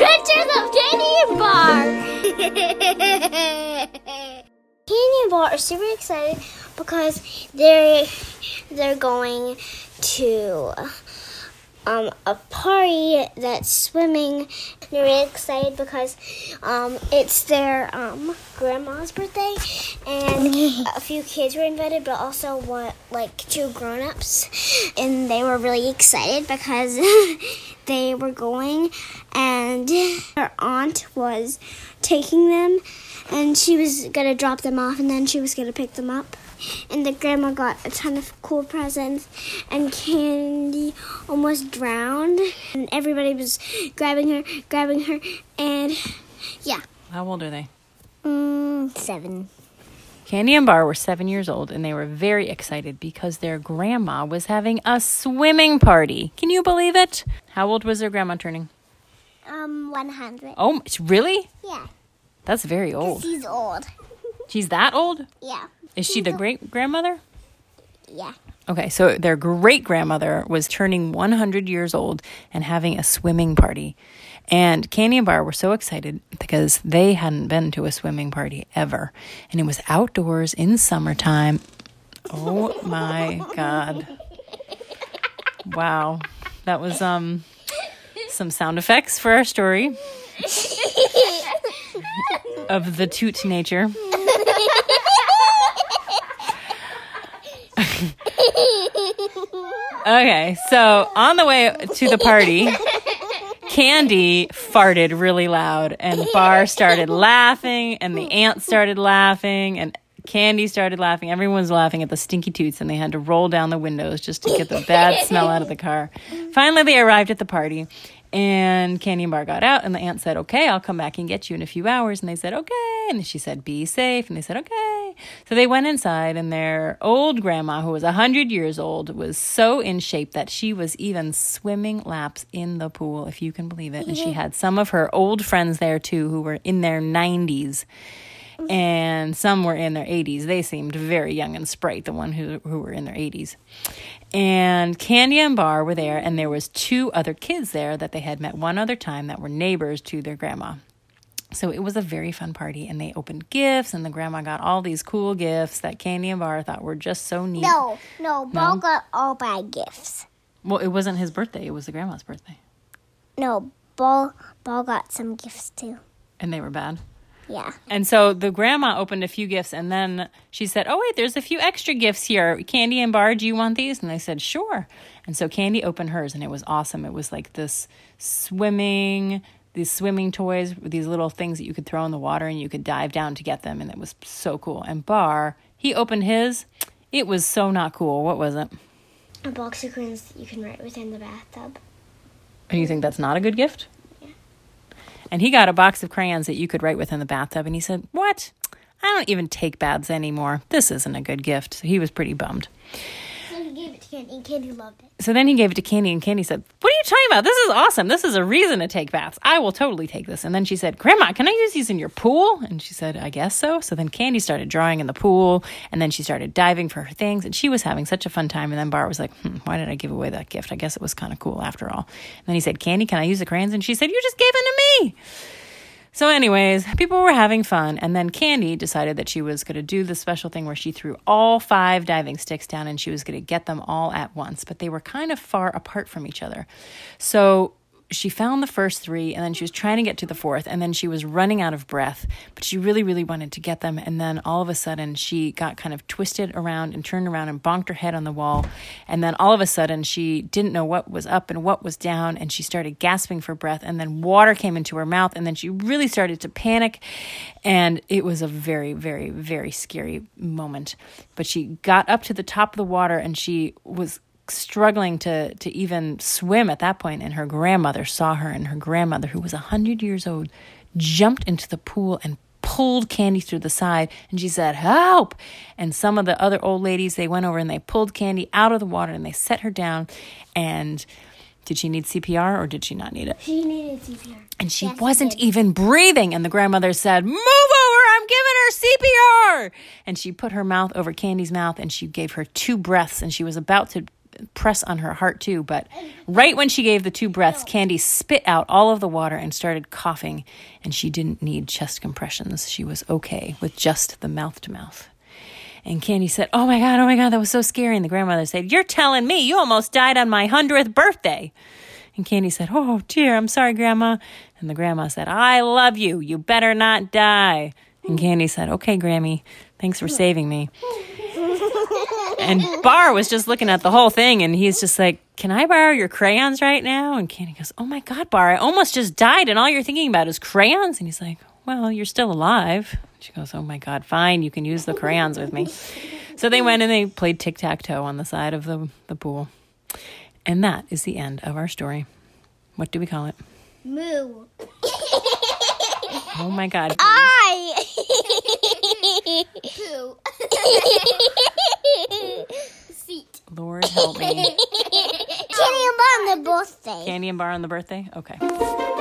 Adventures of Canyon Bar! Canyon Bar is super excited because they're going to a party that's swimming. They're really excited because it's their grandma's birthday, and a few kids were invited, but also two grown-ups, and they were really excited because they were going, and her aunt was taking them, and she was gonna drop them off, and then she was gonna pick them up. And the grandma got a ton of cool presents, and Candy almost drowned. And everybody was grabbing her, and yeah. How old are they? 7. Candy and Bar were 7 years old, and they were very excited because their grandma was having a swimming party. Can you believe it? How old was their grandma turning? 100. Oh, really? Yeah. That's very old. She's old. She's that old? Yeah. Is she the great-grandmother? Yeah. Okay, so their great-grandmother was turning 100 years old and having a swimming party. And Candy and Bar were so excited because they hadn't been to a swimming party ever. And it was outdoors in summertime. Oh, my God. Wow. That was some sound effects for our story of the toot nature. Okay, so on the way to the party, Candy farted really loud, and Bar started laughing, and the aunt started laughing, and Candy started laughing. Everyone's laughing at the stinky toots, and they had to roll down the windows just to get the bad smell out of the car. Finally, they arrived at the party, and Candy and Bar got out, and the aunt said, "Okay, I'll come back and get you in a few hours." And they said, "Okay." And she said, "Be safe." And they said, "Okay." So they went inside, and their old grandma, who was 100 years old, was so in shape that she was even swimming laps in the pool, if you can believe it. And she had some of her old friends there, too, who were in their 90s. And some were in their 80s. They seemed very young and spry, the one who were in their 80s. And Candy and Bar were there, and there was 2 other kids there that they had met one other time that were neighbors to their grandma. So it was a very fun party, and they opened gifts, and the grandma got all these cool gifts that Candy and Bar thought were just so neat. No, Bar got all bad gifts. Well, it wasn't his birthday. It was the grandma's birthday. No, Bar got some gifts, too. And they were bad? Yeah. And so the grandma opened a few gifts, and then she said, "Oh, wait, there's a few extra gifts here. Candy and Bar, do you want these?" And they said, "Sure." And so Candy opened hers, and it was awesome. It was like this swimming toys, these little things that you could throw in the water, and you could dive down to get them, and it was so cool. And Bar, he opened his. It was so not cool. What was it? A box of coins that you can write within the bathtub. And you think that's not a good gift? Yeah. And he got a box of crayons that you could write within the bathtub, and he said, "What? I don't even take baths anymore. This isn't a good gift." So he was pretty bummed. Gave it to Candy, and Candy loved it. So then he gave it to Candy, and Candy said, "What are you talking about? This is awesome. This is a reason to take baths. I will totally take this." And then she said, "Grandma, can I use these in your pool?" And she said, "I guess so." So then Candy started drawing in the pool, and then she started diving for her things, and she was having such a fun time. And then Bar was like, "Why did I give away that gift? I guess it was kind of cool after all." And then he said, "Candy, can I use the crayons?" And she said, "You just gave it to me." So anyways, people were having fun, and then Candy decided that she was going to do the special thing where she threw all 5 diving sticks down, and she was going to get them all at once, but they were kind of far apart from each other. So she found the first 3, and then she was trying to get to the 4th, and then she was running out of breath, but she really, really wanted to get them, and then all of a sudden, she got kind of twisted around and turned around and bonked her head on the wall, and then all of a sudden, she didn't know what was up and what was down, and she started gasping for breath, and then water came into her mouth, and then she really started to panic, and it was a very, very, very scary moment, but she got up to the top of the water, and she was struggling to even swim at that point, and her grandmother saw her, and her grandmother, who was 100 years old, jumped into the pool and pulled Candy through the side, and she said, "Help!" And some of the other old ladies, they went over and they pulled Candy out of the water, and they set her down. And did she need CPR, or did she not need it? She needed CPR. And she wasn't even breathing, and the grandmother said, "Move over, I'm giving her CPR!" And she put her mouth over Candy's mouth, and she gave her 2 breaths, and she was about to press on her heart too, but right when she gave the two breaths, Candy spit out all of the water and started coughing, and she didn't need chest compressions. She was okay with just the mouth-to-mouth. And Candy said, oh my God, that was so scary. And the grandmother said, you're telling me you almost died on my 100th birthday. And Candy said, oh dear, I'm sorry, Grandma. And the grandma said, I love you. You better not die. And Candy said, okay, Grammy, thanks for saving me. And Bar was just looking at the whole thing, and he's just like, can I borrow your crayons right now? And Candy goes, oh my God, Bar, I almost just died, and all you're thinking about is crayons. And he's like, well, you're still alive. She goes, oh my God, fine, you can use the crayons with me. So they went and they played tic-tac-toe on the side of the pool. And that is the end of our story. What do we call it? Moo. Oh my God. I. Poo. Seat. Lord help me. Candy and Bar on the birthday. Okay.